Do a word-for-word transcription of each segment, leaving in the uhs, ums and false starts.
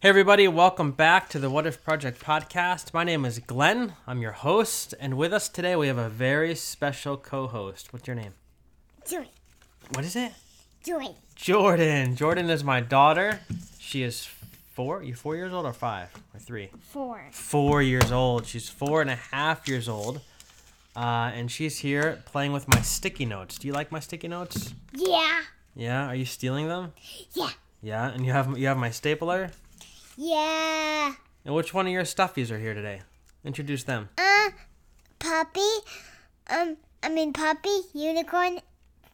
Hey everybody, welcome back to the What If Project podcast. My name is Glenn, I'm your host, and with us today we have a very special co-host. What's your name? Jordan. What is it? Jordan. Jordan. Jordan is my daughter. She is four? You're four years old or five? Or three? Four. Four years old. She's four and a half years old, uh, and she's here playing with my sticky notes. Do you like my sticky notes? Yeah. Yeah? Are you stealing them? Yeah. Yeah? And you have you have my stapler? Yeah. And which one of your stuffies are here today? Introduce them. Uh, Puppy, um, I mean Puppy, Unicorn,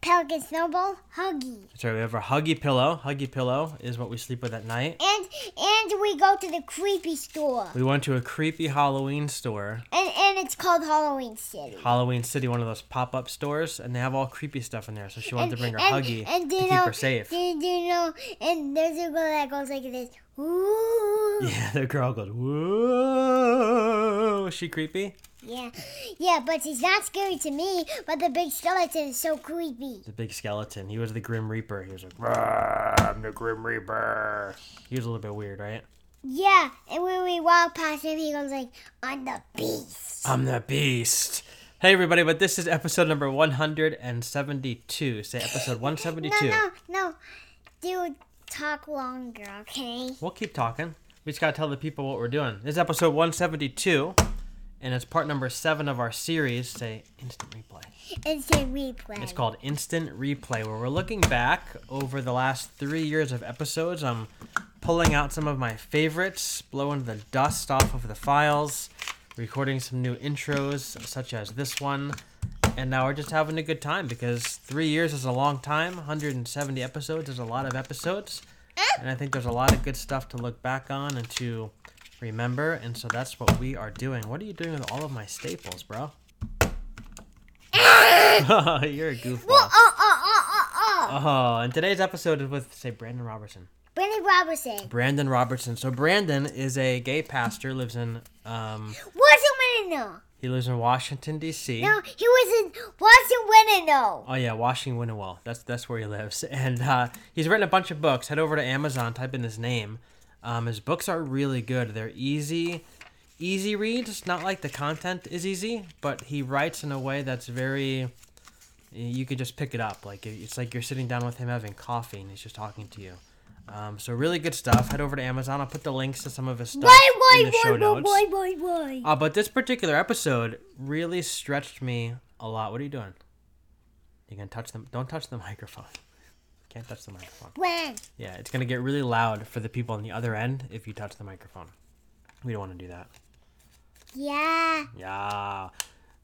Pelican, Snowball, Huggy. That's right, we have our Huggy pillow. Huggy pillow is what we sleep with at night. And and we go to the creepy store. We went to a creepy Halloween store. And and it's called Halloween City. Halloween City, one of those pop-up stores, and they have all creepy stuff in there, so she wanted and, to bring her and, Huggy and to know, keep her safe. And do you know, and there's a girl that goes like this. Ooh. Yeah, the girl goes, whoa. Is she creepy? Yeah. Yeah, but she's not scary to me, but the big skeleton is so creepy. The big skeleton. He was the Grim Reaper. He was like, I'm the Grim Reaper. He was a little bit weird, right? Yeah, and when we walk past him, he goes like, I'm the beast. I'm the beast. Hey, everybody, but this is episode number one seventy-two. Say episode one seventy-two. No, no, no. Dude. Talk longer, okay? We'll keep talking. We just gotta tell the people what we're doing. This is episode one seventy-two, and it's part number seven of our series. Say instant replay. Instant replay. It's called Instant Replay, where we're looking back over the last three years of episodes. I'm pulling out some of my favorites, blowing the dust off of the files, recording some new intros, such as this one. And now we're just having a good time because three years is a long time. one hundred seventy episodes is a lot of episodes. And I think there's a lot of good stuff to look back on and to remember. And so that's what we are doing. What are you doing with all of my staples, bro? You're a goofball. Well, oh, oh, oh, oh, oh. Oh, and today's episode is with, say, Brandon Robertson. Brandon Robertson. Brandon Robertson. So Brandon is a gay pastor, lives in... Um, Washington. He lives in Washington, D C No, he was in Washington. Oh, yeah, Washington. That's that's where he lives. And uh, he's written a bunch of books. Head over to Amazon, type in his name. Um, his books are really good. They're easy, easy reads. Not like the content is easy, but he writes in a way that's very... You could just pick it up. Like it's like you're sitting down with him having coffee, and he's just talking to you. Um, so really good stuff. Head over to Amazon. I'll put the links to some of his stuff why, why, in the why, show why, notes. Why, why, why, why. Uh, but this particular episode really stretched me a lot. What are you doing? You gonna touch them? Don't touch the microphone. Can't touch the microphone. When? Yeah, it's gonna get really loud for the people on the other end if you touch the microphone. We don't want to do that. Yeah. Yeah.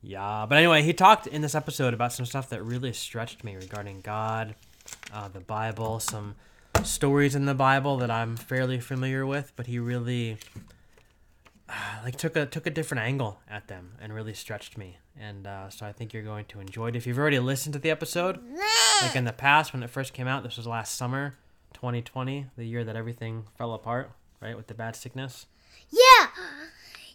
Yeah. But anyway, he talked in this episode about some stuff that really stretched me regarding God, uh, the Bible, some stories in the Bible that I'm fairly familiar with, but he really uh, like took a took a different angle at them and really stretched me. And uh, so I think you're going to enjoy it. If you've already listened to the episode, like in the past when it first came out, this was last summer, twenty twenty, the year that everything fell apart, right, with the bad sickness. Yeah,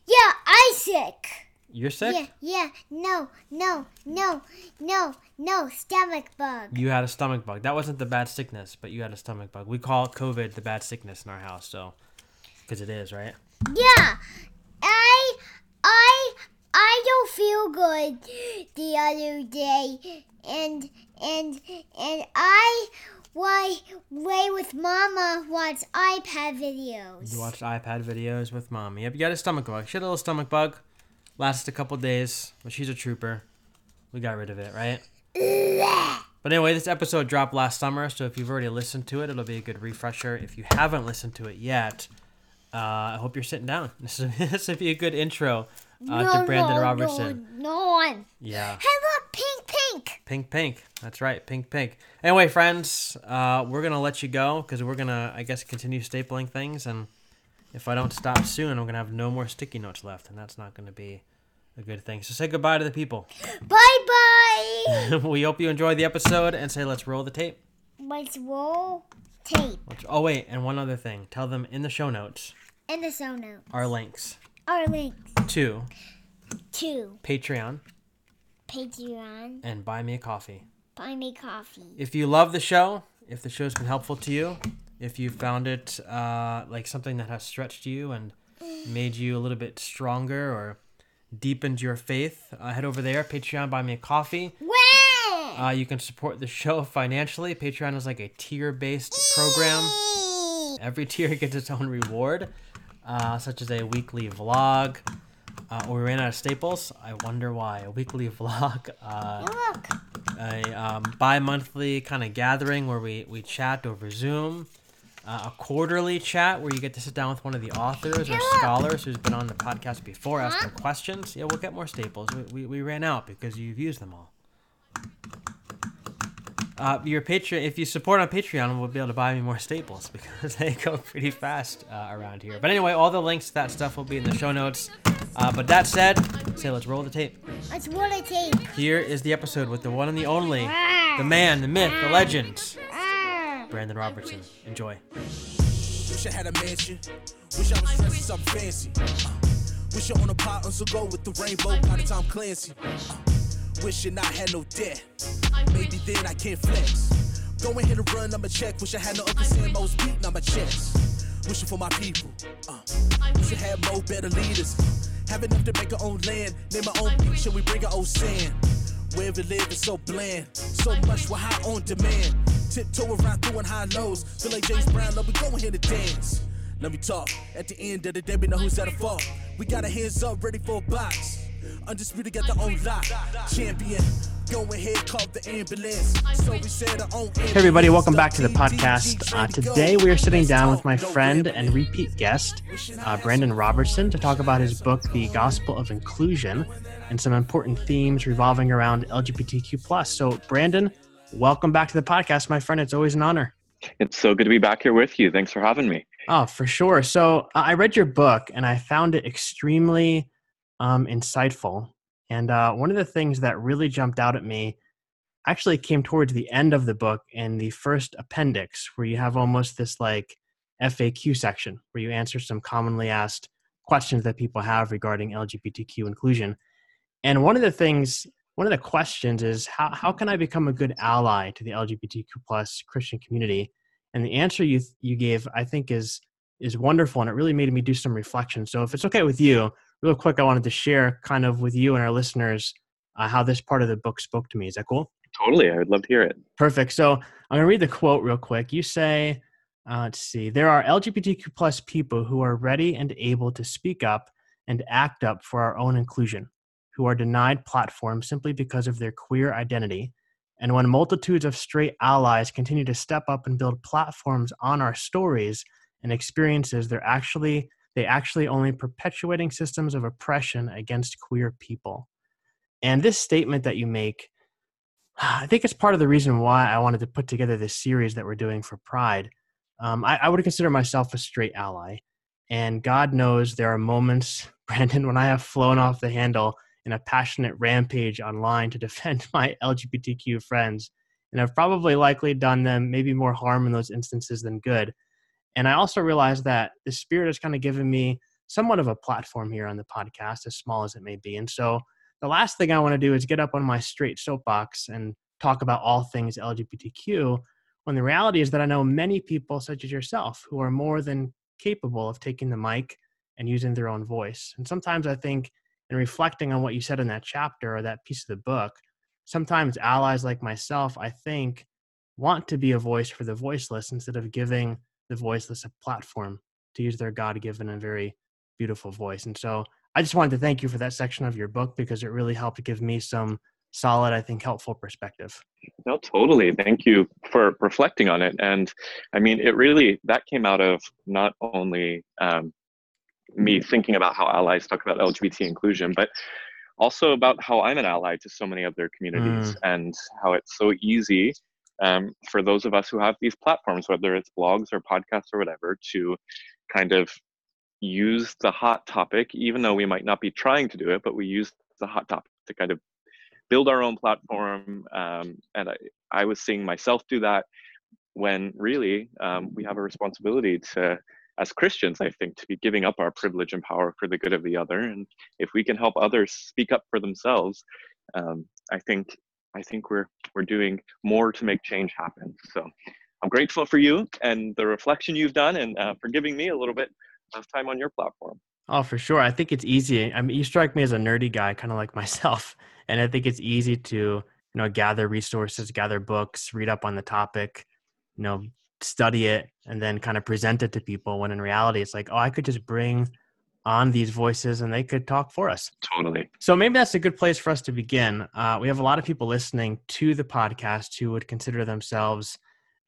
yeah, I sick. You're sick? Yeah, yeah, no, no, no, no, no, stomach bug. You had a stomach bug. That wasn't the bad sickness, but you had a stomach bug. We call COVID the bad sickness in our house, so, because it is, right? Yeah, I, I, I don't feel good the other day, and, and, and I... Why, way with Mama watch iPad videos. You watched iPad videos with Mommy. Yep, you got a stomach bug. She had a little stomach bug. Lasted a couple days, but she's a trooper. We got rid of it, right? But anyway, this episode dropped last summer, so if you've already listened to it, it'll be a good refresher. If you haven't listened to it yet, uh, I hope you're sitting down. This is this would be a good intro uh, no, to Brandon no, Robertson. No, no, no. Yeah. Hey, look, pink, pink. Pink, pink. That's right, pink, pink. Anyway, friends, uh, we're gonna let you go because we're gonna, I guess, continue stapling things and. If I don't stop soon, I'm going to have no more sticky notes left, and that's not going to be a good thing. So say goodbye to the people. Bye-bye! We hope you enjoyed the episode, and say let's roll the tape. Let's roll tape. Let's, oh, wait, and one other thing. Tell them in the show notes. In the show notes. Our links. Our links. To. To. Patreon. Patreon. And Buy Me a Coffee. Buy Me Coffee. If you love the show, if the show's been helpful to you, if you found it uh, like something that has stretched you and made you a little bit stronger or deepened your faith, uh, head over there, Patreon, buy me a coffee. Wow! Uh, you can support the show financially. Patreon is like a tier-based program. Every tier gets its own reward, uh, such as a weekly vlog. Uh, we ran out of staples. I wonder why. A weekly vlog. Uh, a um, bi-monthly kind of gathering where we, we chat over Zoom. Uh, a quarterly chat where you get to sit down with one of the authors or scholars who's been on the podcast before, ask them questions. Yeah, we'll get more staples. We, we, we ran out because you've used them all. Uh, your Patreon, if you support on Patreon, we'll be able to buy me more staples because they go pretty fast uh, around here. But anyway, all the links to that stuff will be in the show notes. Uh, but that said, say let's roll the tape. Let's roll the tape. Here is the episode with the one and the only, the man, the myth, the legend, Brandon Robertson. Enjoy. Wish I had a mansion. Wish I was dressed something fancy. Uh, wish I on a pot on so go with the rainbow by the Tom Clancy. Uh, wishing I had no debt. Maybe then I can't flex. Going here to run, I'ma check. Wish I had no other Samos beating on my chest. Wishing for my people. Uh, wish I had more better leaders. Uh, have enough to make our own land. Name our own beach and we bring our own sand. Where we live is so bland. So much we're high on demand. Tiptoe around through and high lows. Feel like James Brown, love we going here to dance. Let me talk. At the end of the day, we know who's at a fault. We got our hands up, ready for a box. Undisputed, got their own lock. Champion. Go ahead, call the ambulance. So we said our own ambulance. Hey everybody, welcome back to the podcast. Uh, today we are sitting down with my friend and repeat guest, uh, Brandon Robertson, to talk about his book, The Gospel of Inclusion, and some important themes revolving around L G B T Q plus. So Brandon, welcome back to the podcast, my friend. It's always an honor. It's so good to be back here with you. Thanks for having me. Oh, for sure. So uh, I read your book and I found it extremely um, insightful. And uh, one of the things that really jumped out at me actually came towards the end of the book in the first appendix, where you have almost this like F A Q section where you answer some commonly asked questions that people have regarding L G B T Q inclusion. And one of the things, one of the questions is, how, how can I become a good ally to the L G B T Q plus Christian community? And the answer you you gave, I think, is is wonderful, and it really made me do some reflection. So if it's okay with you, real quick, I wanted to share kind of with you and our listeners uh, how this part of the book spoke to me. Is that cool? Totally. I would love to hear it. Perfect. So I'm going to read the quote real quick. You say, uh, let's see, there are L G B T Q plus people who are ready and able to speak up and act up for our own inclusion, who are denied platforms simply because of their queer identity. And when multitudes of straight allies continue to step up and build platforms on our stories and experiences, they're actually they actually only perpetuating systems of oppression against queer people. And this statement that you make, I think it's part of the reason why I wanted to put together this series that we're doing for Pride. Um, I, I would consider myself a straight ally. And God knows there are moments, Brandon, when I have flown off the handle in a passionate rampage online to defend my L G B T Q friends. And I've probably likely done them maybe more harm in those instances than good. And I also realized that the Spirit has kind of given me somewhat of a platform here on the podcast, as small as it may be. And so the last thing I want to do is get up on my straight soapbox and talk about all things L G B T Q, when the reality is that I know many people such as yourself who are more than capable of taking the mic and using their own voice. And sometimes I think, in reflecting on what you said in that chapter or that piece of the book, sometimes allies like myself, I think, want to be a voice for the voiceless instead of giving the voiceless a platform to use their God-given and very beautiful voice. And so I just wanted to thank you for that section of your book because it really helped give me some solid, I think, helpful perspective. No, totally. Thank you for reflecting on it. And I mean, it really, that came out of not only um, me thinking about how allies talk about L G B T inclusion, but also about how I'm an ally to so many other communities mm. and how it's so easy um, for those of us who have these platforms, whether it's blogs or podcasts or whatever, to kind of use the hot topic, even though we might not be trying to do it, but we use the hot topic to kind of build our own platform. Um, and I, I was seeing myself do that when really um, we have a responsibility to, as Christians, I think, to be giving up our privilege and power for the good of the other. And if we can help others speak up for themselves, um, I think I think we're we're doing more to make change happen. So I'm grateful for you and the reflection you've done, and uh, for giving me a little bit of time on your platform. Oh, for sure. I think it's easy. I mean, you strike me as a nerdy guy, kind of like myself. And I think it's easy to, you know, gather resources, gather books, read up on the topic, you know, study it, and then kind of present it to people, when in reality, it's like, oh, I could just bring on these voices and they could talk for us. Totally. So maybe that's a good place for us to begin. Uh, we have a lot of people listening to the podcast who would consider themselves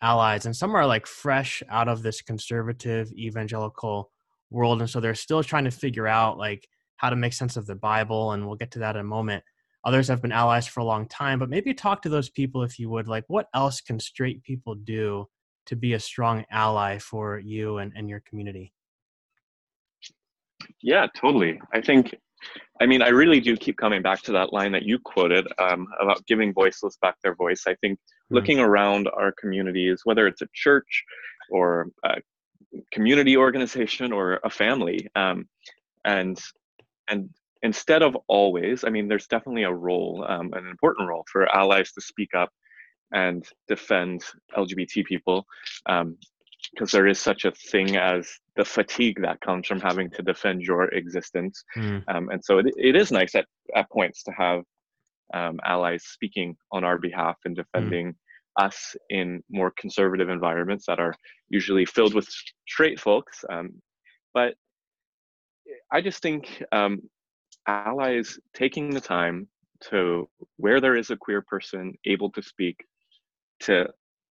allies, and some are like fresh out of this conservative evangelical world. And so they're still trying to figure out like how to make sense of the Bible. And we'll get to that in a moment. Others have been allies for a long time, but maybe talk to those people if you would. Like, what else can straight people do to be a strong ally for you and, and your community? Yeah, totally. I think, I mean, I really do keep coming back to that line that you quoted um, about giving voiceless back their voice. I think mm-hmm. looking around our communities, whether it's a church or a community organization or a family, um, and and instead of always, I mean, there's definitely a role, um, an important role for allies to speak up and defend L G B T people, um, because there is such a thing as the fatigue that comes from having to defend your existence. Mm. Um, and so it, it is nice at, at points to have um, allies speaking on our behalf and defending mm. us in more conservative environments that are usually filled with straight folks. Um, but I just think um, allies taking the time to, where there is a queer person able to speak, to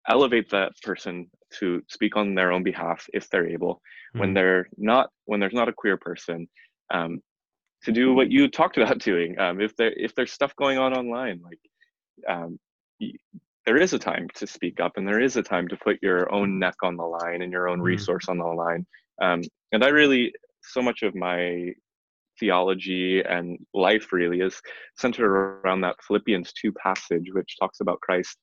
elevate that person to speak on their own behalf if they're able. Mm. When they're not, when there's not a queer person, um, to do what you talked about doing. Um, if there if there's stuff going on online, like um, y- there is a time to speak up, and there is a time to put your own neck on the line and your own mm. resource on the line. Um, and I really, so much of my theology and life really is centered around that Philippians two passage, which talks about Christ.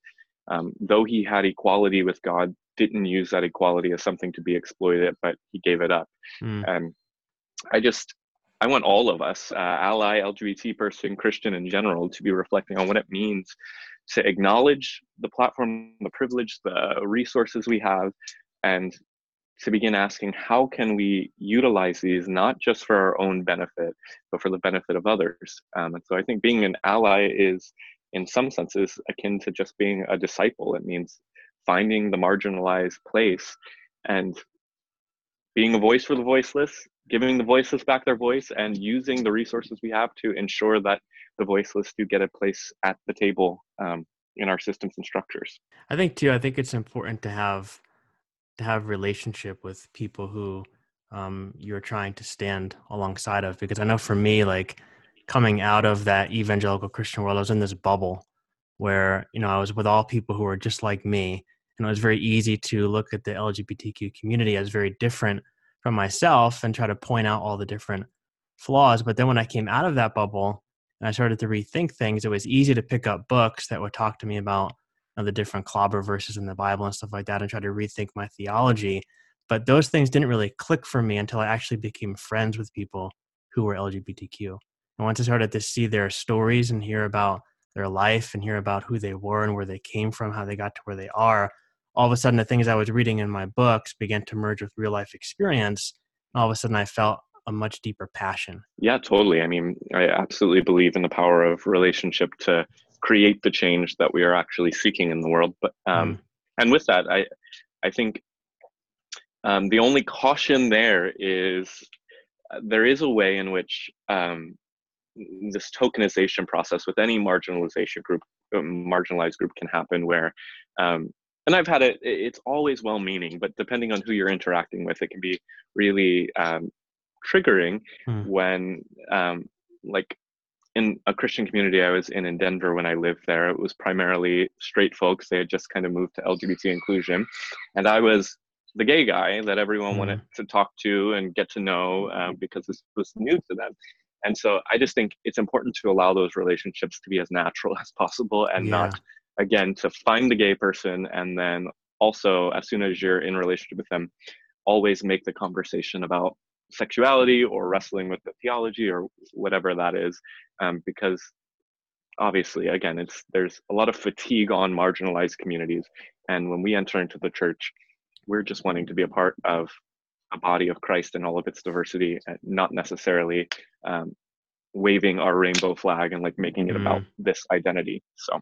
Um, though he had equality with God, didn't use that equality as something to be exploited, but he gave it up. Mm. And I just, I want all of us, uh, ally, L G B T person, Christian in general, to be reflecting on what it means to acknowledge the platform, the privilege, the resources we have, and to begin asking, how can we utilize these, not just for our own benefit, but for the benefit of others? Um, and so I think being an ally is, in some senses, akin to just being a disciple. It means finding the marginalized place and being a voice for the voiceless, giving the voiceless back their voice, and using the resources we have to ensure that the voiceless do get a place at the table um, in our systems and structures. I think too, I think it's important to have to have relationship with people who um, you're trying to stand alongside of, because I know for me, like, coming out of that evangelical Christian world, I was in this bubble where, you know, I was with all people who were just like me. And it was very easy to look at the L G B T Q community as very different from myself and try to point out all the different flaws. But then when I came out of that bubble and I started to rethink things, it was easy to pick up books that would talk to me about, you know, the different clobber verses in the Bible and stuff like that, and try to rethink my theology. But those things didn't really click for me until I actually became friends with people who were L G B T Q. And once I started to see their stories and hear about their life and hear about who they were and where they came from, how they got to where they are, all of a sudden the things I was reading in my books began to merge with real life experience. And all of a sudden I felt a much deeper passion. Yeah, totally. I mean, I absolutely believe in the power of relationship to create the change that we are actually seeking in the world. But um, mm. and with that, I, I think um, the only caution there is uh, there is a way in which um, this tokenization process with any marginalization group, um, marginalized group can happen where, um, and I've had it, it's always well-meaning, but depending on who you're interacting with, it can be really um, triggering mm. when, um, like in a Christian community I was in in Denver when I lived there, it was primarily straight folks. They had just kind of moved to L G B T inclusion. And I was the gay guy that everyone mm. wanted to talk to and get to know uh, because this was new to them. And so I just think it's important to allow those relationships to be as natural as possible and yeah. not, again, to find the gay person. And then also, as soon as you're in relationship with them, always make the conversation about sexuality or wrestling with the theology or whatever that is. Um, because obviously, again, it's there's a lot of fatigue on marginalized communities. And when we enter into the church, we're just wanting to be a part of a body of Christ in all of its diversity, and not necessarily um, waving our rainbow flag and like making it mm. about this identity. So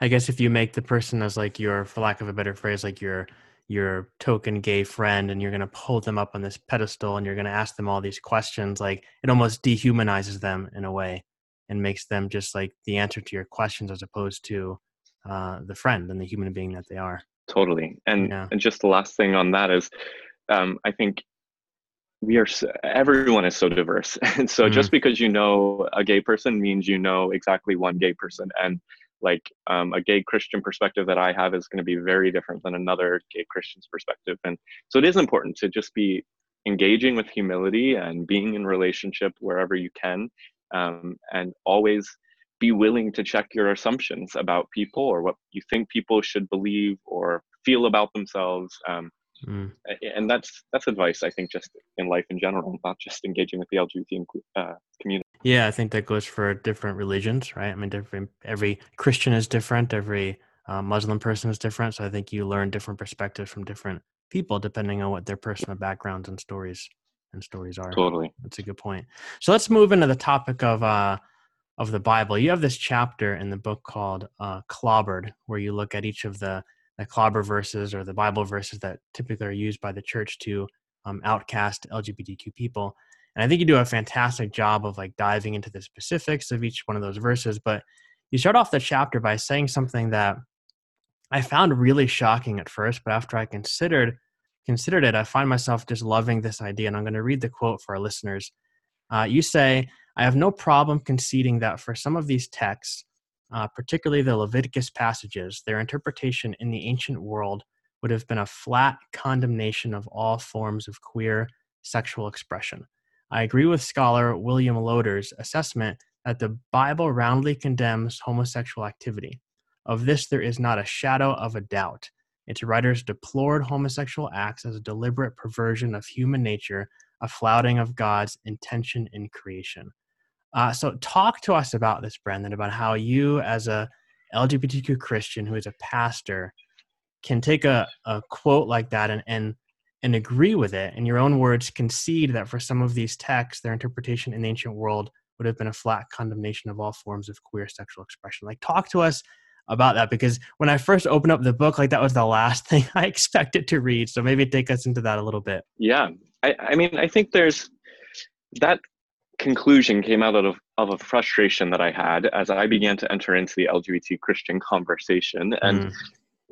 I guess if you make the person as like your, for lack of a better phrase, like your your token gay friend, and you're going to pull them up on this pedestal and you're going to ask them all these questions, like it almost dehumanizes them in a way and makes them just like the answer to your questions as opposed to uh, the friend and the human being that they are. Totally. And, yeah. and just the last thing on that is, um, I think we are, so, everyone is so diverse. And so mm-hmm. just because you know a gay person means you know exactly one gay person. And like um, a gay Christian perspective that I have is going to be very different than another gay Christian's perspective. And so it is important to just be engaging with humility and being in relationship wherever you can, um, and always be willing to check your assumptions about people or what you think people should believe or feel about themselves. Um, mm. And that's that's advice, I think, just in life in general, not just engaging with the L G B T uh, community. Yeah, I think that goes for different religions, right? I mean, different, every Christian is different. Every uh, Muslim person is different. So I think you learn different perspectives from different people, depending on what their personal backgrounds and stories and stories are. Totally. That's a good point. So let's move into the topic of uh, of the Bible. You have this chapter in the book called uh, Clobbered, where you look at each of the, the clobber verses or the Bible verses that typically are used by the church to um, outcast L G B T Q people. And I think you do a fantastic job of like diving into the specifics of each one of those verses, but you start off the chapter by saying something that I found really shocking at first, but after I considered considered it, I find myself just loving this idea, and I'm going to read the quote for our listeners. Uh, you say, "I have no problem conceding that for some of these texts, uh, particularly the Leviticus passages, their interpretation in the ancient world would have been a flat condemnation of all forms of queer sexual expression. I agree with scholar William Loder's assessment that the Bible roundly condemns homosexual activity. Of this, there is not a shadow of a doubt. Its writers deplored homosexual acts as a deliberate perversion of human nature, a flouting of God's intention in creation." Uh, so talk to us about this, Brandon, about how you as a L G B T Q Christian who is a pastor can take a, a quote like that and, and and agree with it, in your own words, concede that for some of these texts, their interpretation in the ancient world would have been a flat condemnation of all forms of queer sexual expression. Like, talk to us about that, because when I first opened up the book, like that was the last thing I expected to read. So maybe take us into that a little bit. Yeah. I, I mean, I think there's, that conclusion came out of, of a frustration that I had as I began to enter into the L G B T Christian conversation. And mm.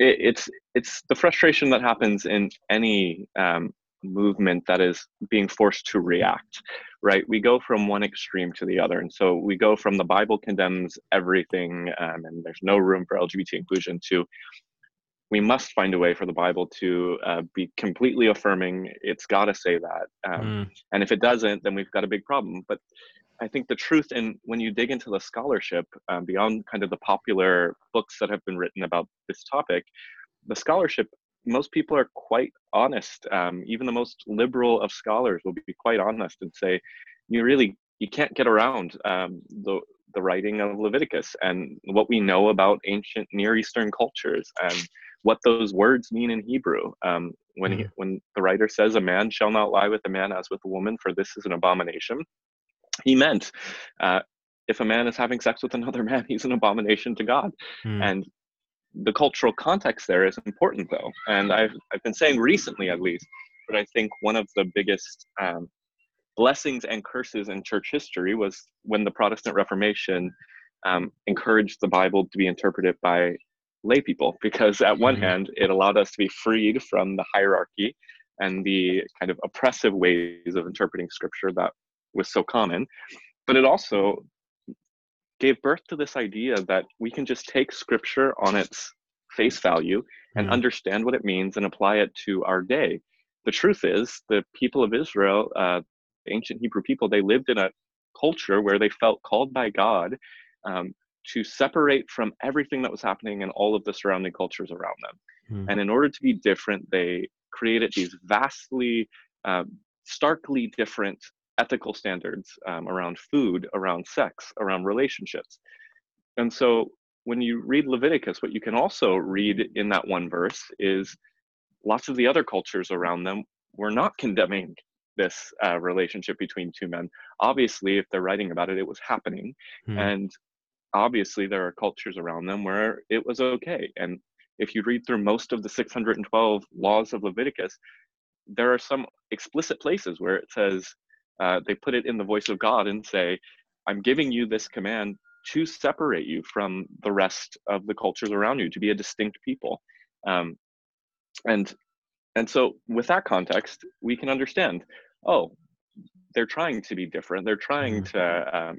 It's it's the frustration that happens in any um, movement that is being forced to react, right? We go from one extreme to the other. And so we go from the Bible condemns everything um, and there's no room for L G B T inclusion to we must find a way for the Bible to uh, be completely affirming. It's got to say that. Um, mm. And if it doesn't, then we've got a big problem. But I think the truth, and when you dig into the scholarship, um, beyond kind of the popular books that have been written about this topic, the scholarship, most people are quite honest. Um, even the most liberal of scholars will be quite honest and say, you really, you can't get around um, the the writing of Leviticus and what we know about ancient Near Eastern cultures and what those words mean in Hebrew. Um, when, he, when the writer says, "A man shall not lie with a man as with a woman, for this is an abomination," he meant, uh, if a man is having sex with another man, he's an abomination to God. Mm. And the cultural context there is important, though. And I've I've been saying recently, at least, but I think one of the biggest um, blessings and curses in church history was when the Protestant Reformation um, encouraged the Bible to be interpreted by lay people, because at one mm. hand, it allowed us to be freed from the hierarchy and the kind of oppressive ways of interpreting scripture that was so common, but it also gave birth to this idea that we can just take scripture on its face value and mm. understand what it means and apply it to our day. The truth is, the people of Israel, uh, ancient Hebrew people, they lived in a culture where they felt called by God um, to separate from everything that was happening in all of the surrounding cultures around them. Mm. And in order to be different, they created these vastly, uh, starkly different ethical standards um, around food, around sex, around relationships. And so when you read Leviticus, what you can also read in that one verse is lots of the other cultures around them were not condemning this uh, relationship between two men. Obviously, if they're writing about it, it was happening. Mm. And obviously, there are cultures around them where it was okay. And if you read through most of the six hundred twelve laws of Leviticus, there are some explicit places where it says, uh, they put it in the voice of God and say, I'm giving you this command to separate you from the rest of the cultures around you, to be a distinct people. Um, and and so with that context, we can understand, oh, they're trying to be different. They're trying to um,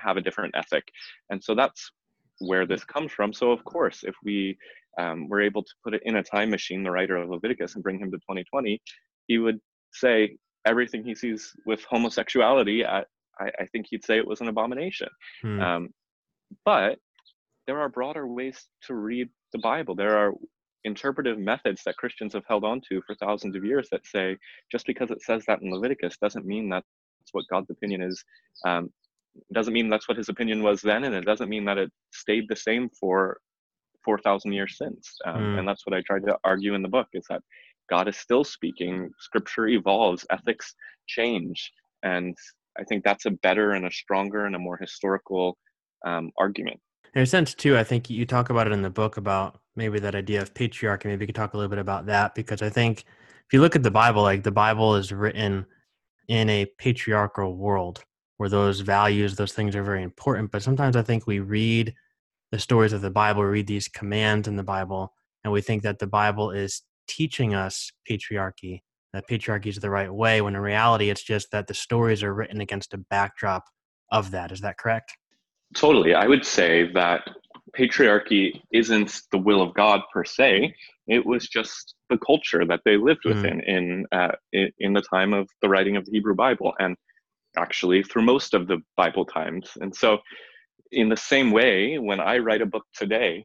have a different ethic. And so that's where this comes from. So of course, if we um, were able to put it in a time machine, the writer of Leviticus, and bring him to twenty twenty, he would say everything he sees with homosexuality, I, I, I think he'd say it was an abomination. Hmm. Um, but there are broader ways to read the Bible. There are interpretive methods that Christians have held on to for thousands of years that say, just because it says that in Leviticus doesn't mean that's what God's opinion is. Um, doesn't mean that's what his opinion was then, and it doesn't mean that it stayed the same for four thousand years since. Um, mm. And that's what I tried to argue in the book, is that God is still speaking, scripture evolves, ethics change. And I think that's a better and a stronger and a more historical um, argument. In a sense, too, I think you talk about it in the book about maybe that idea of patriarchy. Maybe you could talk a little bit about that, because I think if you look at the Bible, like the Bible is written in a patriarchal world where those values, those things are very important. But sometimes I think we read the stories of the Bible, read these commands in the Bible, and we think that the Bible is teaching us patriarchy, that patriarchy is the right way, when in reality, it's just that the stories are written against a backdrop of that. Is that correct? Totally. I would say that patriarchy isn't the will of God per se. It was just the culture that they lived within mm. in, uh, in in the time of the writing of the Hebrew Bible, and actually through most of the Bible times. And so in the same way, when I write a book today,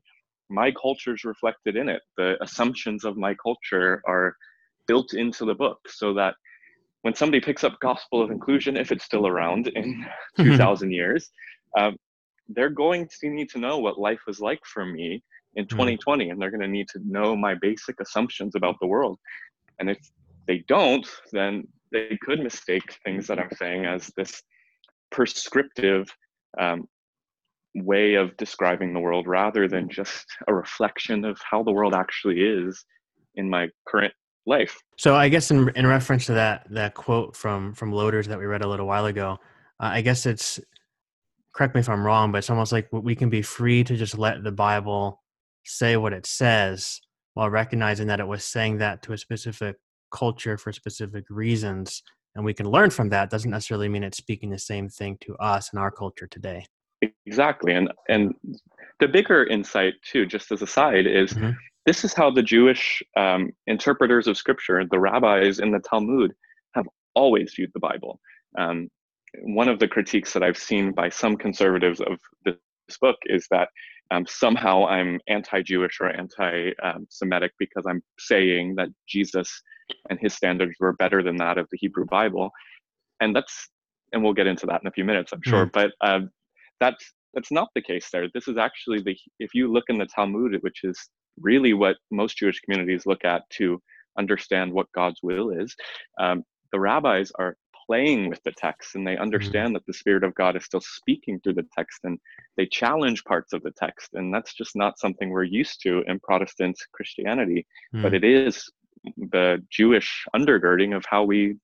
my culture is reflected in it. The assumptions of my culture are built into the book, so that when somebody picks up Gospel of Inclusion, if it's still around in two thousand years, um, they're going to need to know what life was like for me in twenty twenty, and they're going to need to know my basic assumptions about the world. And if they don't, then they could mistake things that I'm saying as this prescriptive um, way of describing the world, rather than just a reflection of how the world actually is in my current life. So I guess in in reference to that that quote from from Loaders that we read a little while ago, uh, I guess it's, correct me if I'm wrong, but it's almost like we can be free to just let the Bible say what it says, while recognizing that it was saying that to a specific culture for specific reasons, and we can learn from that. Doesn't necessarily mean it's speaking the same thing to us in our culture today. Exactly. And and the bigger insight too, just as a side, is mm-hmm. this is how the Jewish um, interpreters of scripture, the rabbis in the Talmud, have always viewed the Bible. Um, one of the critiques that I've seen by some conservatives of this book is that um, somehow I'm anti-Jewish or anti-Semitic because I'm saying that Jesus and his standards were better than that of the Hebrew Bible. And that's, and we'll get into that in a few minutes, I'm sure. Mm. But uh, that's, that's not the case there. This is actually the, if you look in the Talmud, which is really what most Jewish communities look at to understand what God's will is, um, the rabbis are playing with the text, and they understand mm. that the Spirit of God is still speaking through the text, and they challenge parts of the text. And that's just not something we're used to in Protestant Christianity, mm. but it is the Jewish undergirding of how we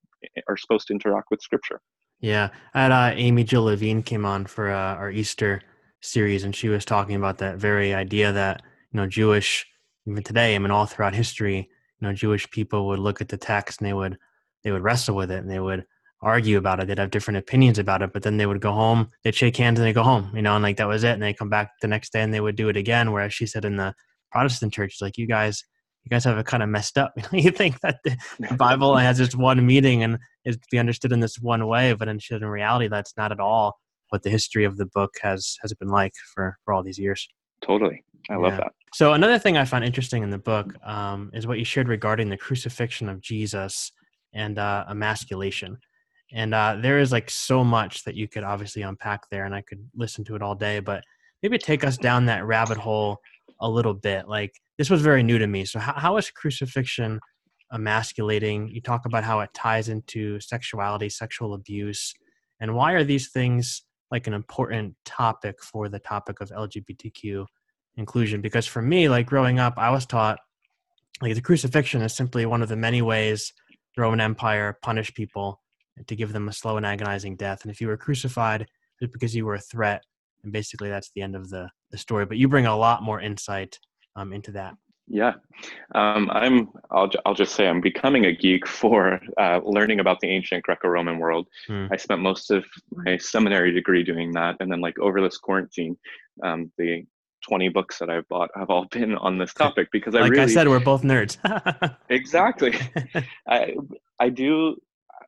are supposed to interact with scripture. Yeah. I had uh, Amy Jill Levine came on for uh, our Easter series, and she was talking about that very idea that, you know, Jewish, even today, I mean, all throughout history, you know, Jewish people would look at the text and they would, they would wrestle with it, and they would argue about it. They'd have different opinions about it, but then they would go home, they'd shake hands and they go home, you know, and like, that was it. And they come back the next day and they would do it again. Whereas she said in the Protestant church, like, you guys, you guys have it kind of messed up. You think that the Bible has this one meaning and is to be understood in this one way, but in reality, that's not at all what the history of the book has has been like for, for all these years. Totally. I love yeah. that. So another thing I found interesting in the book um, is what you shared regarding the crucifixion of Jesus and uh, emasculation. And uh, there is like so much that you could obviously unpack there, and I could listen to it all day, but maybe take us down that rabbit hole a little bit. Like, this was very new to me. So how, how is crucifixion emasculating? You talk about how it ties into sexuality, sexual abuse, and why are these things like an important topic for the topic of L G B T Q inclusion? Because for me, like growing up, I was taught like the crucifixion is simply one of the many ways the Roman Empire punished people to give them a slow and agonizing death. And if you were crucified, it's because you were a threat. And basically that's the end of the, the story, but you bring a lot more insight um, into that. Yeah. Um, I'm, I'll, I'll just say I'm becoming a geek for uh, learning about the ancient Greco-Roman world. Mm. I spent most of my seminary degree doing that. And then like over this quarantine, um, the twenty books that I've bought have all been on this topic because I like really, I said, we're both nerds. Exactly. I, I do.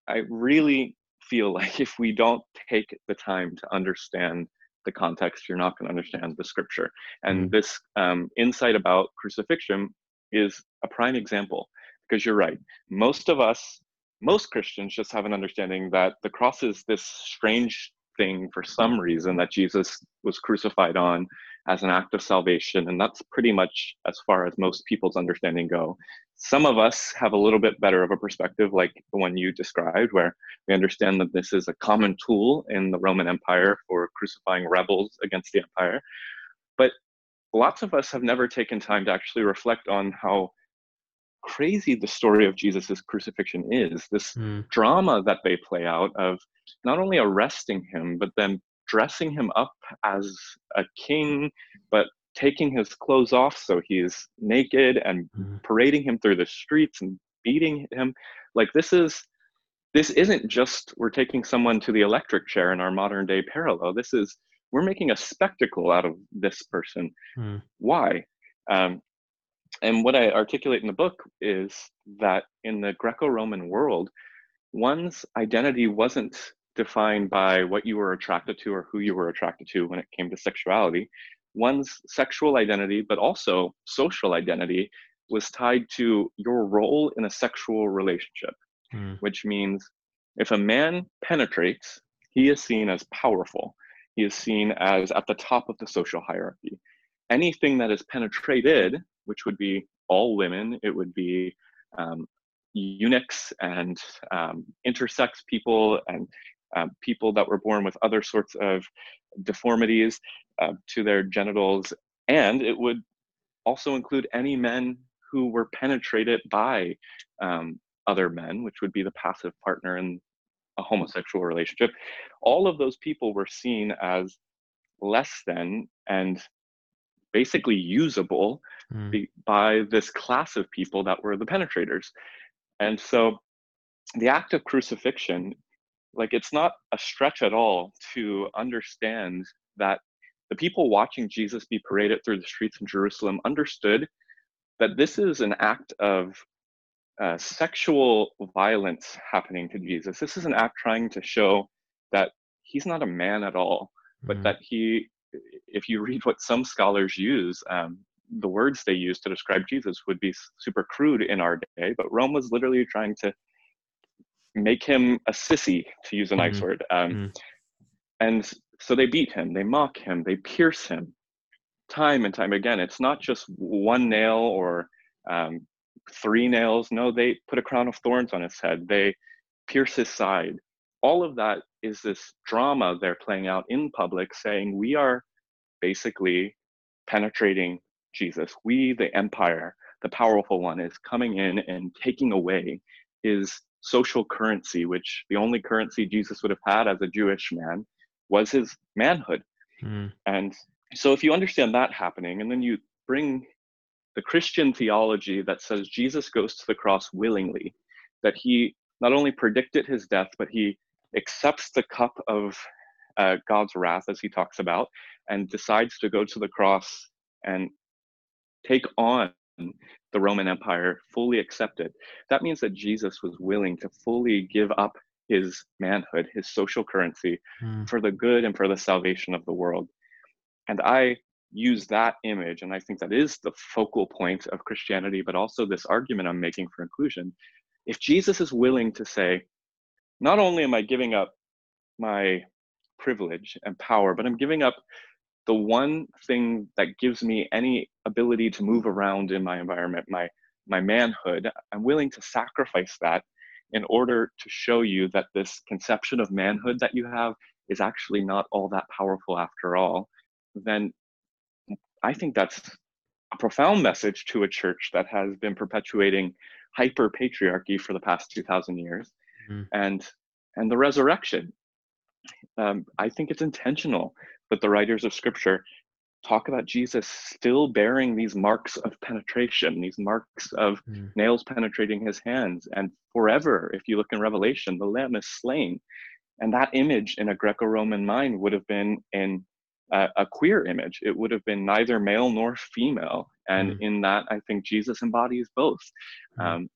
I really feel like if we don't take the time to understand the context, you're not going to understand the scripture. And this um, insight about crucifixion is a prime example, because you're right. Most of us, most Christians just have an understanding that the cross is this strange thing for some reason that Jesus was crucified on as an act of salvation. And that's pretty much as far as most people's understanding go. Some of us have a little bit better of a perspective, like the one you described, where we understand that this is a common tool in the Roman Empire for crucifying rebels against the empire. But lots of us have never taken time to actually reflect on how crazy the story of Jesus's crucifixion is, this mm. drama that they play out of not only arresting him, but then dressing him up as a king, but taking his clothes off so he's naked and parading him through the streets and beating him. Like this is, this isn't just we're taking someone to the electric chair in our modern day parallel. This is, we're making a spectacle out of this person. Mm. Why? Um, and what I articulate in the book is that in the Greco-Roman world, one's identity wasn't defined by what you were attracted to or who you were attracted to when it came to sexuality. One's sexual identity, but also social identity, was tied to your role in a sexual relationship, mm. which means if a man penetrates, he is seen as powerful. He is seen as at the top of the social hierarchy. Anything that is penetrated, which would be all women, it would be um, eunuchs and um, intersex people and um, people that were born with other sorts of deformities Uh, to their genitals, and it would also include any men who were penetrated by um, other men, which would be the passive partner in a homosexual relationship. All of those people were seen as less than and basically usable mm. be, by this class of people that were the penetrators. And so the act of crucifixion, like it's not a stretch at all to understand that the people watching Jesus be paraded through the streets in Jerusalem understood that this is an act of uh, sexual violence happening to Jesus. This is an act trying to show that he's not a man at all, but mm-hmm. that he, if you read what some scholars use, um, the words they use to describe Jesus would be super crude in our day, but Rome was literally trying to make him a sissy, to use a nice mm-hmm. word. Um, mm-hmm. And so they beat him, they mock him, they pierce him time and time again. It's not just one nail or um, three nails. No, they put a crown of thorns on his head. They pierce his side. All of that is this drama they're playing out in public, saying we are basically penetrating Jesus. We, the empire, the powerful one, is coming in and taking away his social currency, which the only currency Jesus would have had as a Jewish man was his manhood. Mm. And so if you understand that happening, and then you bring the Christian theology that says Jesus goes to the cross willingly, that he not only predicted his death, but he accepts the cup of uh, God's wrath, as he talks about, and decides to go to the cross and take on the Roman Empire, fully accept it. That means that Jesus was willing to fully give up his manhood, his social currency, mm. for the good and for the salvation of the world. And I use that image, and I think that is the focal point of Christianity, but also this argument I'm making for inclusion. If Jesus is willing to say, not only am I giving up my privilege and power, but I'm giving up the one thing that gives me any ability to move around in my environment, my my manhood, I'm willing to sacrifice that in order to show you that this conception of manhood that you have is actually not all that powerful after all. Then I think that's a profound message to a church that has been perpetuating hyper patriarchy for the past two thousand years. Mm-hmm. and and the resurrection. Um, I think it's intentional that the writers of scripture talk about Jesus still bearing these marks of penetration, these marks of mm. nails penetrating his hands. And forever, if you look in Revelation, the Lamb is slain. And that image in a Greco-Roman mind would have been in a, a queer image. It would have been neither male nor female. And mm. in that, I think Jesus embodies both. Mm. Um,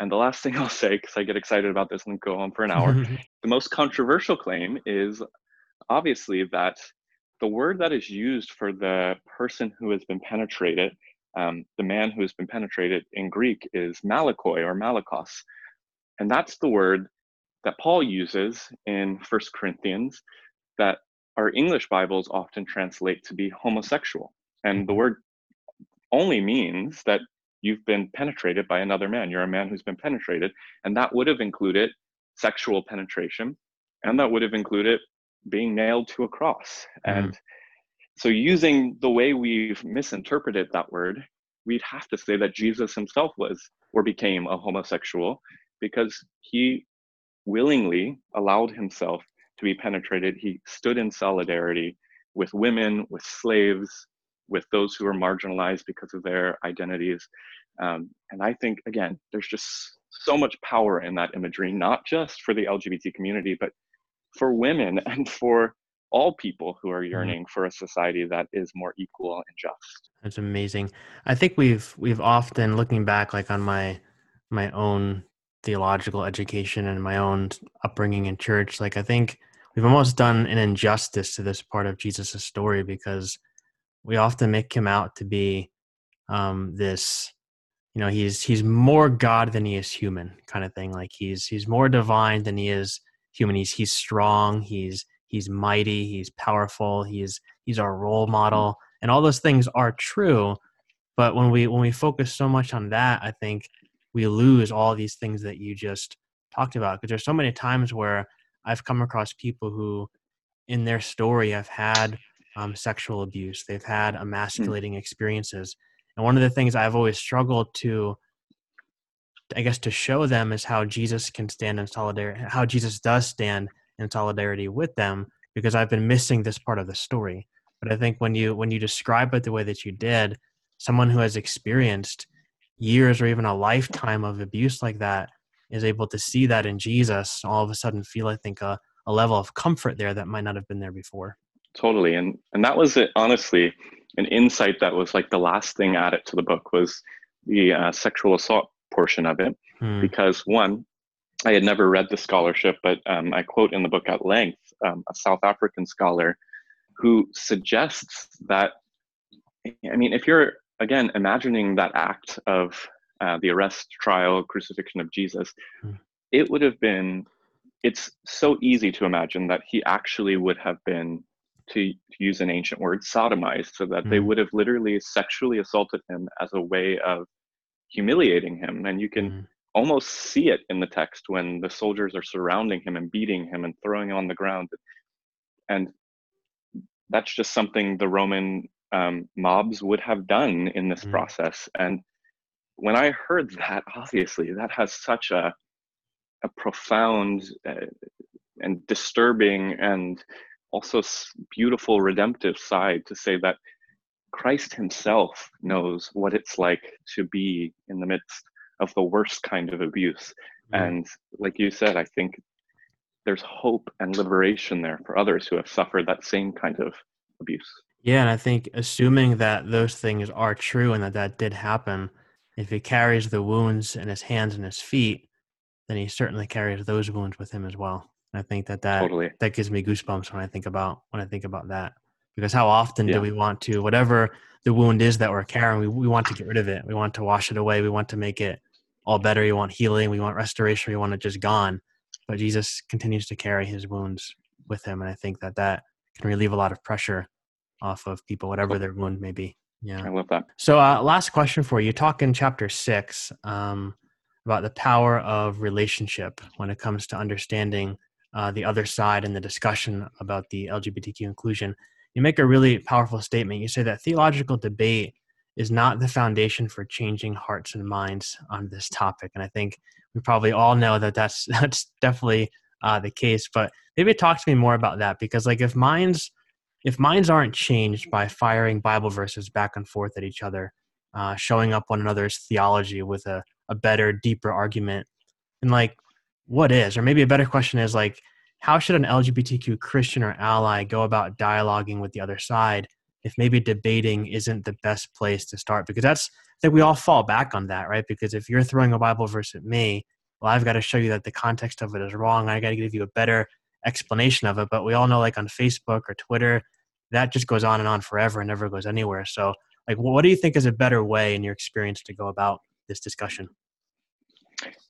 and the last thing I'll say, because I get excited about this and go on for an hour, the most controversial claim is obviously that the word that is used for the person who has been penetrated, um, the man who has been penetrated in Greek, is malakoi or malakos. And that's the word that Paul uses in First Corinthians that our English Bibles often translate to be homosexual. And the word only means that you've been penetrated by another man. You're a man who's been penetrated. And that would have included sexual penetration. And that would have included being nailed to a cross. Mm-hmm. And so using the way we've misinterpreted that word, we'd have to say that Jesus himself was or became a homosexual because he willingly allowed himself to be penetrated. He stood in solidarity with women, with slaves, with those who are marginalized because of their identities. Um, and I think, again, there's just so much power in that imagery, not just for the L G B T community, but for women and for all people who are yearning for a society that is more equal and just. That's amazing. I think we've we've often, looking back like on my my own theological education and my own upbringing in church, like I think we've almost done an injustice to this part of Jesus's story because we often make him out to be um, this, you know, he's he's more God than he is human kind of thing. Like he's he's more divine than he is human. He's he's strong. He's he's mighty. He's powerful. He's he's our role model, and all those things are true. But when we when we focus so much on that, I think we lose all these things that you just talked about. Because there's so many times where I've come across people who, in their story, have had um, sexual abuse. They've had emasculating experiences, and one of the things I've always struggled to, I guess, to show them is how Jesus can stand in solidarity, how Jesus does stand in solidarity with them, because I've been missing this part of the story. But I think when you, when you describe it the way that you did, someone who has experienced years or even a lifetime of abuse like that is able to see that in Jesus, all of a sudden feel, I think, a, a level of comfort there that might not have been there before. Totally. And, and that was it, honestly, an insight that was like the last thing added to the book was the uh, sexual assault portion of it, hmm. because one, I had never read the scholarship, but um, I quote in the book at length, um, a South African scholar who suggests that, I mean, if you're, again, imagining that act of uh, the arrest, trial, crucifixion of Jesus, hmm. it would have been, it's so easy to imagine that he actually would have been, to use an ancient word, sodomized, so that hmm. they would have literally sexually assaulted him as a way of humiliating him. And you can mm. almost see it in the text when the soldiers are surrounding him and beating him and throwing him on the ground. And that's just something the Roman um, mobs would have done in this mm. process. And when I heard that, obviously, that has such a, a profound uh, and disturbing and also beautiful redemptive side to say that Christ himself knows what it's like to be in the midst of the worst kind of abuse. Mm. And like you said, I think there's hope and liberation there for others who have suffered that same kind of abuse. Yeah, and I think assuming that those things are true and that that did happen, if he carries the wounds in his hands and his feet, then he certainly carries those wounds with him as well. And I think that that, totally. that gives me goosebumps when I think about when I think about that. Because how often yeah. do we want to, whatever the wound is that we're carrying, we, we want to get rid of it. We want to wash it away. We want to make it all better. We want healing. We want restoration. We want it just gone. But Jesus continues to carry his wounds with him. And I think that that can relieve a lot of pressure off of people, whatever their wound may be. Yeah. I love that. So uh, last question for you. You talk in chapter six um, about the power of relationship when it comes to understanding uh, the other side and the discussion about the L G B T Q inclusion. You make a really powerful statement. You say that theological debate is not the foundation for changing hearts and minds on this topic. And I think we probably all know that that's, that's definitely uh, the case, but maybe talk to me more about that, because like if minds, if minds aren't changed by firing Bible verses back and forth at each other, uh, showing up one another's theology with a, a better, deeper argument, and like what is, or maybe a better question is like, how should an L G B T Q Christian or ally go about dialoguing with the other side if maybe debating isn't the best place to start? Because that's, I think we all fall back on that, right? Because if you're throwing a Bible verse at me, well, I've got to show you that the context of it is wrong. I got to give you a better explanation of it. But we all know, like on Facebook or Twitter, that just goes on and on forever and never goes anywhere. So like, what do you think is a better way in your experience to go about this discussion?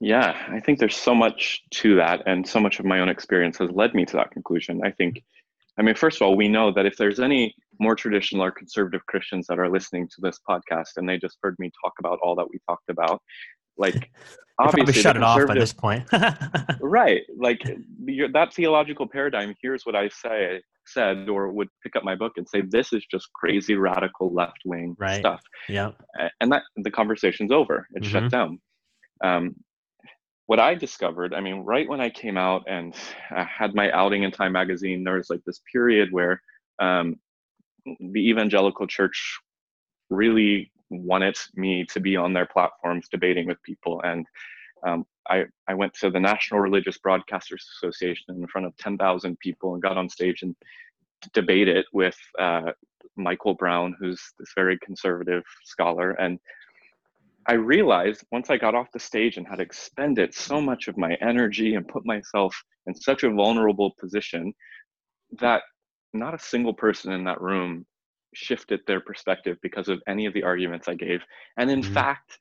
Yeah, I think there's so much to that. And so much of my own experience has led me to that conclusion. I think, I mean, first of all, we know that if there's any more traditional or conservative Christians that are listening to this podcast and they just heard me talk about all that we talked about, like obviously shut it off by this point. Right. Like that theological paradigm, here's what I say said, or would pick up my book and say, this is just crazy, radical left-wing right. stuff. Yeah. And that the conversation's over. It's mm-hmm. shut down. Um, what I discovered, I mean, right when I came out and I had my outing in Time magazine, there was like this period where um, the evangelical church really wanted me to be on their platforms debating with people. And um, I, I went to the National Religious Broadcasters Association in front of ten thousand people and got on stage and debated with uh, Michael Brown, who's this very conservative scholar. And I realized once I got off the stage and had expended so much of my energy and put myself in such a vulnerable position that not a single person in that room shifted their perspective because of any of the arguments I gave. And in mm-hmm. fact,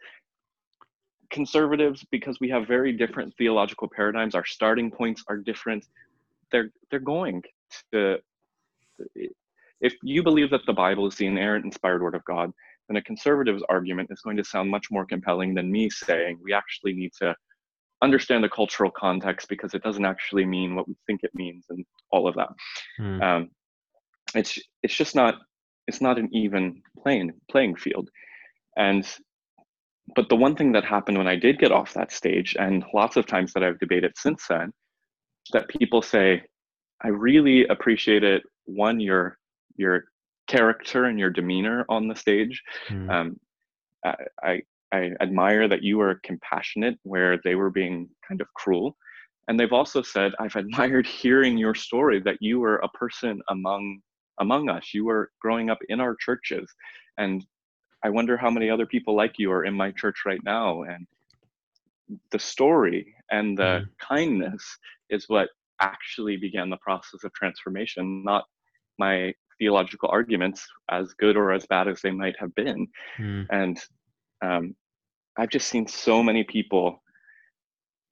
conservatives, because we have very different theological paradigms, our starting points are different. They're, they're going to, if you believe that the Bible is the inerrant, inspired word of God, and a conservative's argument is going to sound much more compelling than me saying we actually need to understand the cultural context because it doesn't actually mean what we think it means and all of that. Mm. Um, it's it's just not it's not an even playing playing field. And but the one thing that happened when I did get off that stage, and lots of times that I've debated since then, that people say, I really appreciate it. One, your your character and your demeanor on the stage. Mm. Um, I, I, I admire that you were compassionate where they were being kind of cruel. And they've also said, I've admired hearing your story that you were a person among, among us. You were growing up in our churches. And I wonder how many other people like you are in my church right now. And the story and the mm. kindness is what actually began the process of transformation, not my theological arguments, as good or as bad as they might have been. Mm. And um, I've just seen so many people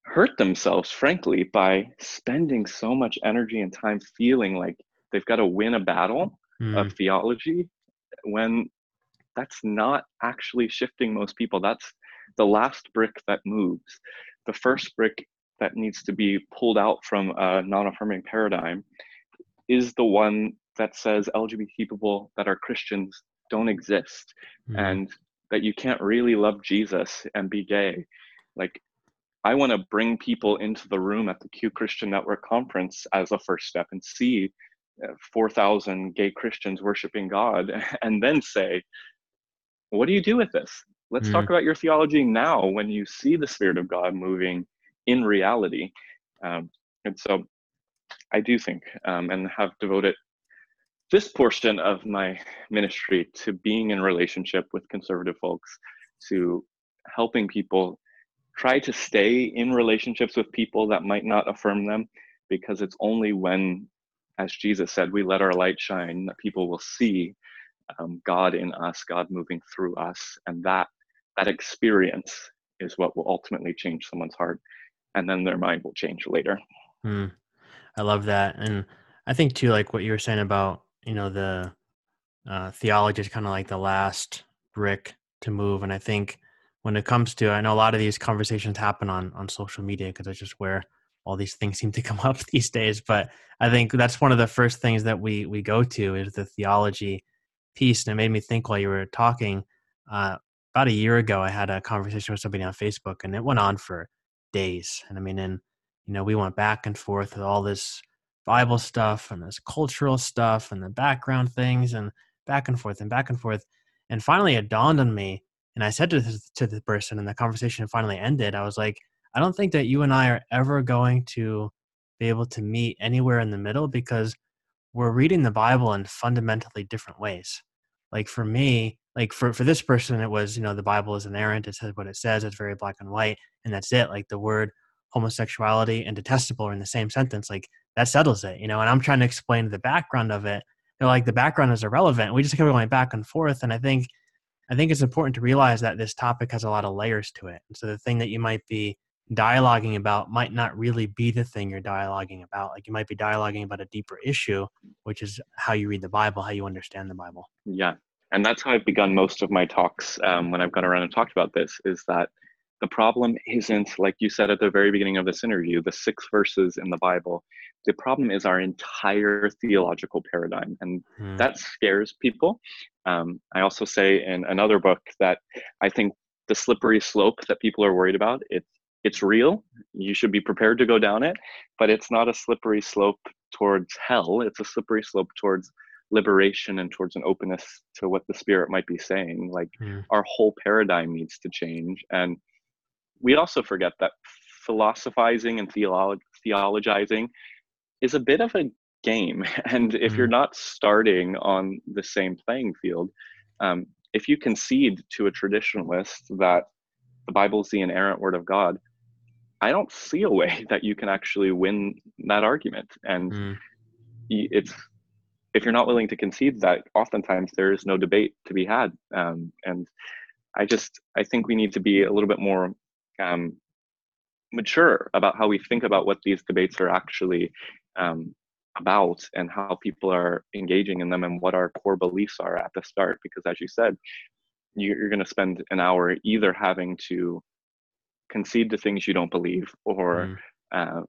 hurt themselves, frankly, by spending so much energy and time feeling like they've got to win a battle mm. of theology, when that's not actually shifting most people. That's the last brick that moves. The first brick that needs to be pulled out from a non-affirming paradigm is the one that says L G B T people that are Christians don't exist mm. and that you can't really love Jesus and be gay. Like, I want to bring people into the room at the Q Christian Network conference as a first step and see four thousand gay Christians worshiping God, and then say, what do you do with this? Let's mm. talk about your theology now when you see the Spirit of God moving in reality. Um, and so I do think um, and have devoted this portion of my ministry to being in relationship with conservative folks, to helping people try to stay in relationships with people that might not affirm them, because it's only when, as Jesus said, we let our light shine that people will see um, God in us, God moving through us. And that that experience is what will ultimately change someone's heart. And then their mind will change later. Mm, I love that. And I think too, like what you were saying about, you know, the uh, theology is kind of like the last brick to move. And I think when it comes to, I know a lot of these conversations happen on, on social media because it's just where all these things seem to come up these days. But I think that's one of the first things that we we go to is the theology piece. And it made me think while you were talking, uh, about a year ago, I had a conversation with somebody on Facebook and it went on for days. And I mean, and, you know, we went back and forth with all this Bible stuff and this cultural stuff and the background things and back and forth and back and forth. And finally it dawned on me. And I said to this, to the person, and the conversation finally ended. I was like, I don't think that you and I are ever going to be able to meet anywhere in the middle because we're reading the Bible in fundamentally different ways. Like for me, like for, for this person, it was, you know, the Bible is inerrant. It says what it says. It's very black and white. And that's it. Like the word homosexuality and detestable are in the same sentence. Like that settles it, you know, and I'm trying to explain the background of it. They're like, the background is irrelevant. We just kept going back and forth. And I think, I think it's important to realize that this topic has a lot of layers to it. And so the thing that you might be dialoguing about might not really be the thing you're dialoguing about. Like you might be dialoguing about a deeper issue, which is how you read the Bible, how you understand the Bible. Yeah. And that's how I've begun most of my talks um, when I've gone around and talked about this, is that the problem isn't, like you said at the very beginning of this interview, the six verses in the Bible. The problem is our entire theological paradigm. And hmm. that scares people. Um, I also say in another book that I think the slippery slope that people are worried about, it's It's real. You should be prepared to go down it, but it's not a slippery slope towards hell. It's a slippery slope towards liberation and towards an openness to what the Spirit might be saying. Like mm. our whole paradigm needs to change. And we also forget that philosophizing and theolo- theologizing is a bit of a game. And if mm. you're not starting on the same playing field, um, if you concede to a traditionalist that the Bible is the inerrant word of God, I don't see a way that you can actually win that argument. And mm. it's, if you're not willing to concede that, oftentimes there is no debate to be had. Um, and I just, I think we need to be a little bit more um, mature about how we think about what these debates are actually um, about and how people are engaging in them and what our core beliefs are at the start. Because as you said, you're going to spend an hour either having to concede to things you don't believe, or mm. uh,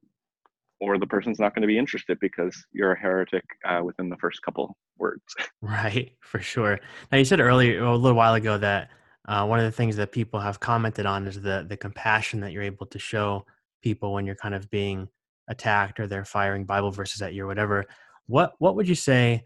or the person's not going to be interested because you're a heretic uh, within the first couple words. Right, for sure. Now, you said earlier, a little while ago, that uh, one of the things that people have commented on is the the compassion that you're able to show people when you're kind of being attacked or they're firing Bible verses at you or whatever. What what would you say?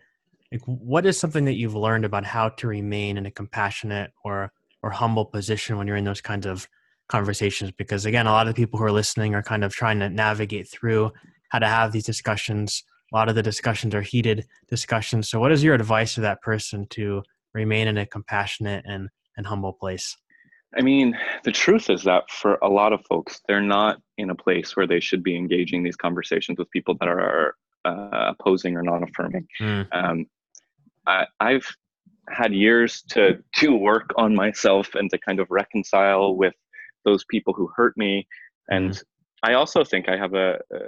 Like, what is something that you've learned about how to remain in a compassionate or or humble position when you're in those kinds of conversations? Because again, a lot of the people who are listening are kind of trying to navigate through how to have these discussions. A lot of the discussions are heated discussions. So what is your advice to that person to remain in a compassionate and, and humble place? I mean, the truth is that for a lot of folks, they're not in a place where they should be engaging these conversations with people that are uh, opposing or non-affirming. Mm. Um, I, I've had years to to work on myself and to kind of reconcile with those people who hurt me. And mm-hmm. I also think I have a, a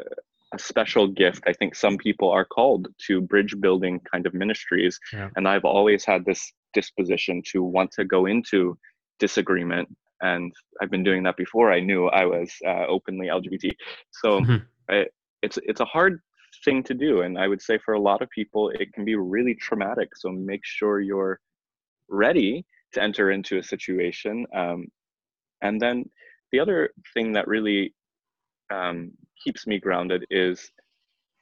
a special gift. I think some people are called to bridge building kind of ministries. Yeah. And I've always had this disposition to want to go into disagreement. And I've been doing that before I knew I was uh, openly L G B T. So mm-hmm. I, it's it's a hard thing to do, and I would say for a lot of people it can be really traumatic, so make sure you're ready to enter into a situation. Um, and then the other thing that really um, keeps me grounded is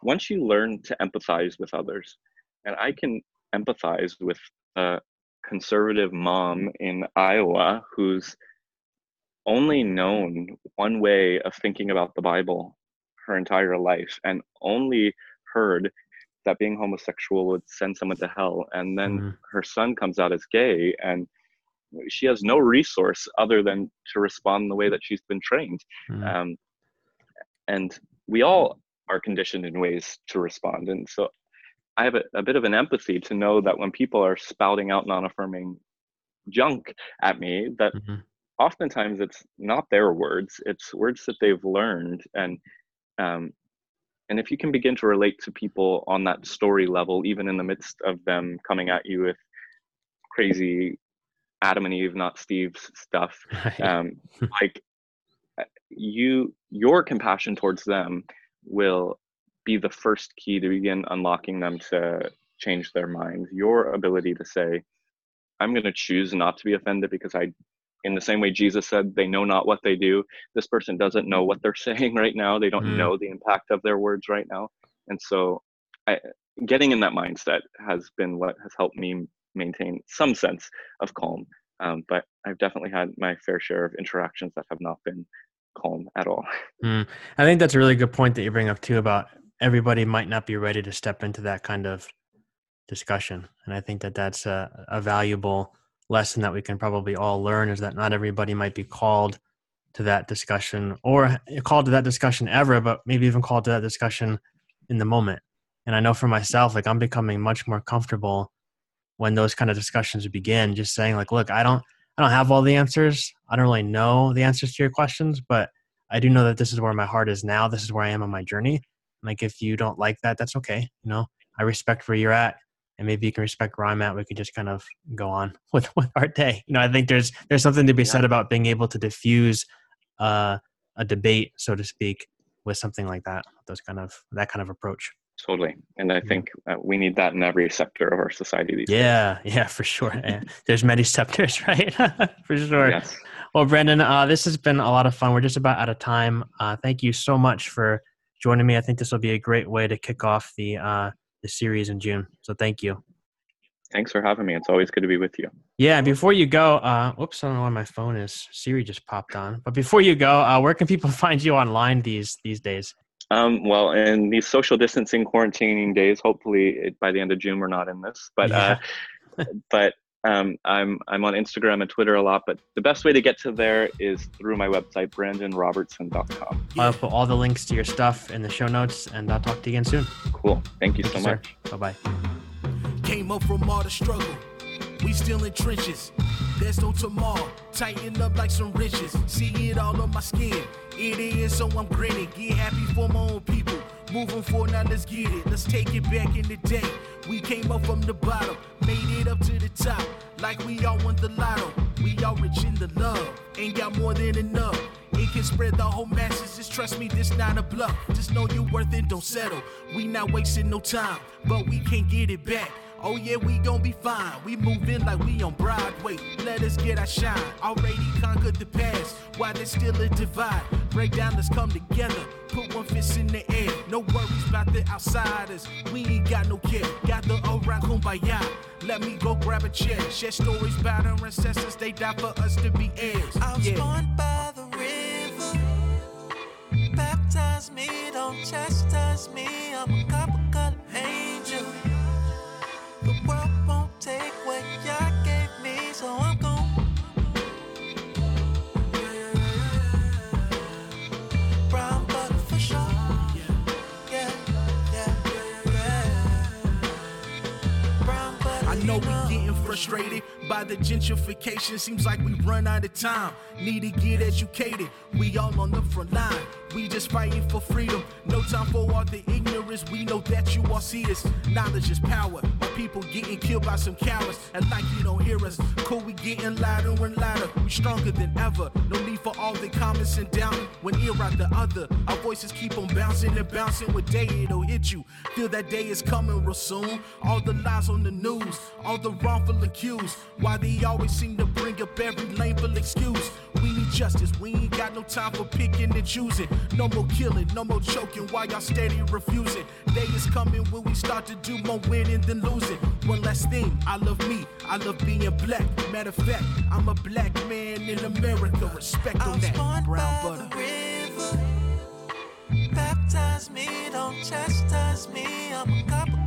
once you learn to empathize with others, and I can empathize with a conservative mom in Iowa who's only known one way of thinking about the Bible her entire life and only heard that being homosexual would send someone to hell. And then mm-hmm. her son comes out as gay and she has no resource other than to respond the way that she's been trained. Mm-hmm. Um, and we all are conditioned in ways to respond. And so I have a, a bit of an empathy to know that when people are spouting out non-affirming junk at me, that mm-hmm. oftentimes it's not their words, it's words that they've learned. And Um, and if you can begin to relate to people on that story level, even in the midst of them coming at you with crazy Adam and Eve, not Steve's stuff. Right. Um, like you, your compassion towards them will be the first key to begin unlocking them to change their minds. Your ability to say, I'm going to choose not to be offended because I, in the same way Jesus said, they know not what they do. This person doesn't know what they're saying right now. They don't mm. know the impact of their words right now. And so I, getting in that mindset has been what has helped me maintain some sense of calm. Um, but I've definitely had my fair share of interactions that have not been calm at all. Mm. I think that's a really good point that you bring up too, about everybody might not be ready to step into that kind of discussion. And I think that that's a, a valuable lesson that we can probably all learn, is that not everybody might be called to that discussion, or called to that discussion ever, but maybe even called to that discussion in the moment. And I know for myself, like I'm becoming much more comfortable when those kind of discussions begin, just saying like, look, I don't, I don't have all the answers. I don't really know the answers to your questions, but I do know that this is where my heart is now. This is where I am on my journey. Like, if you don't like that, that's okay. You know, I respect where you're at, and maybe you can respect where I'm at. We can just kind of go on with, with our day. You know, I think there's, there's something to be yeah. said about being able to diffuse uh, a debate, so to speak, with something like that, those kind of, that kind of approach. Totally. And I think uh, we need that in every sector of our society these yeah, days. Yeah, yeah, for sure. There's many sectors, right? For sure. Yes. Well, Brandon, uh, this has been a lot of fun. We're just about out of time. Uh, thank you so much for joining me. I think this will be a great way to kick off the uh, the series in June. So thank you. Thanks for having me. It's always good to be with you. Yeah. And before you go, uh, oops, I don't know where my phone is. Siri just popped on. But before you go, uh, where can people find you online these these days? Um, well, in these social distancing quarantining days, hopefully it, by the end of June, we're not in this, but, yeah. uh, but, um, I'm, I'm on Instagram and Twitter a lot, but the best way to get to there is through my website, brandon robertson dot com. I'll put all the links to your stuff in the show notes, and I'll talk to you again soon. Cool. Thank you Thank so you, much. Sir. Bye-bye. Came up from all the struggle. We still in trenches. There's no tomorrow. Tighten up like some riches. See it all on my skin. It is, so I'm grinning. Get happy for my own people. Moving forward, now let's get it. Let's take it back in the day. We came up from the bottom. Made it up to the top. Like we all won the lotto. We all rich in the love. Ain't got more than enough. It can spread the whole masses. Just trust me, this not a bluff. Just know you're worth it, don't settle. We not wasting no time. But we can't get it back. Oh yeah, we gon' be fine. We movin' like we on Broadway. Let us get our shine. Already conquered the past. Why there's still a divide? Break down, let's come together. Put one fist in the air. No worries about the outsiders. We ain't got no care. Got the Oran Kumbaya. Let me go grab a chair. Share stories about our ancestors. They died for us to be heirs. I was yeah. born by the river. Baptize me, don't chastise me. I'm a copper color angel. The world won't take what y'all gave me, so I'm gone. Brown butter for sure. Yeah, yeah, yeah. Brown butter. I know we're getting frustrated by the gentrification. Seems like we run out of time. Need to get educated. We all on the front line. We just fighting for freedom. No time for all the ignorance. We know that you all see us. Knowledge is power. People getting killed by some cowards, and like you don't hear us. Cool, we getting louder and louder. We stronger than ever. No need for all the comments and doubting. One ear out the other. Our voices keep on bouncing and bouncing. One day it'll hit you. Feel that day is coming real soon. All the lies on the news. All the wrongful accused. Why they always seem to bring up every lameful excuse. We need justice. We ain't got no time for picking and choosing. No more killing, no more choking. Why y'all steady refusing? Day is coming when we start to do more winning than losing. One last thing, I love me, I love being black. Matter of fact, I'm a black man in America. Respect on that. Brown butter. The river. Baptize me, don't chastise me. I'm a copper.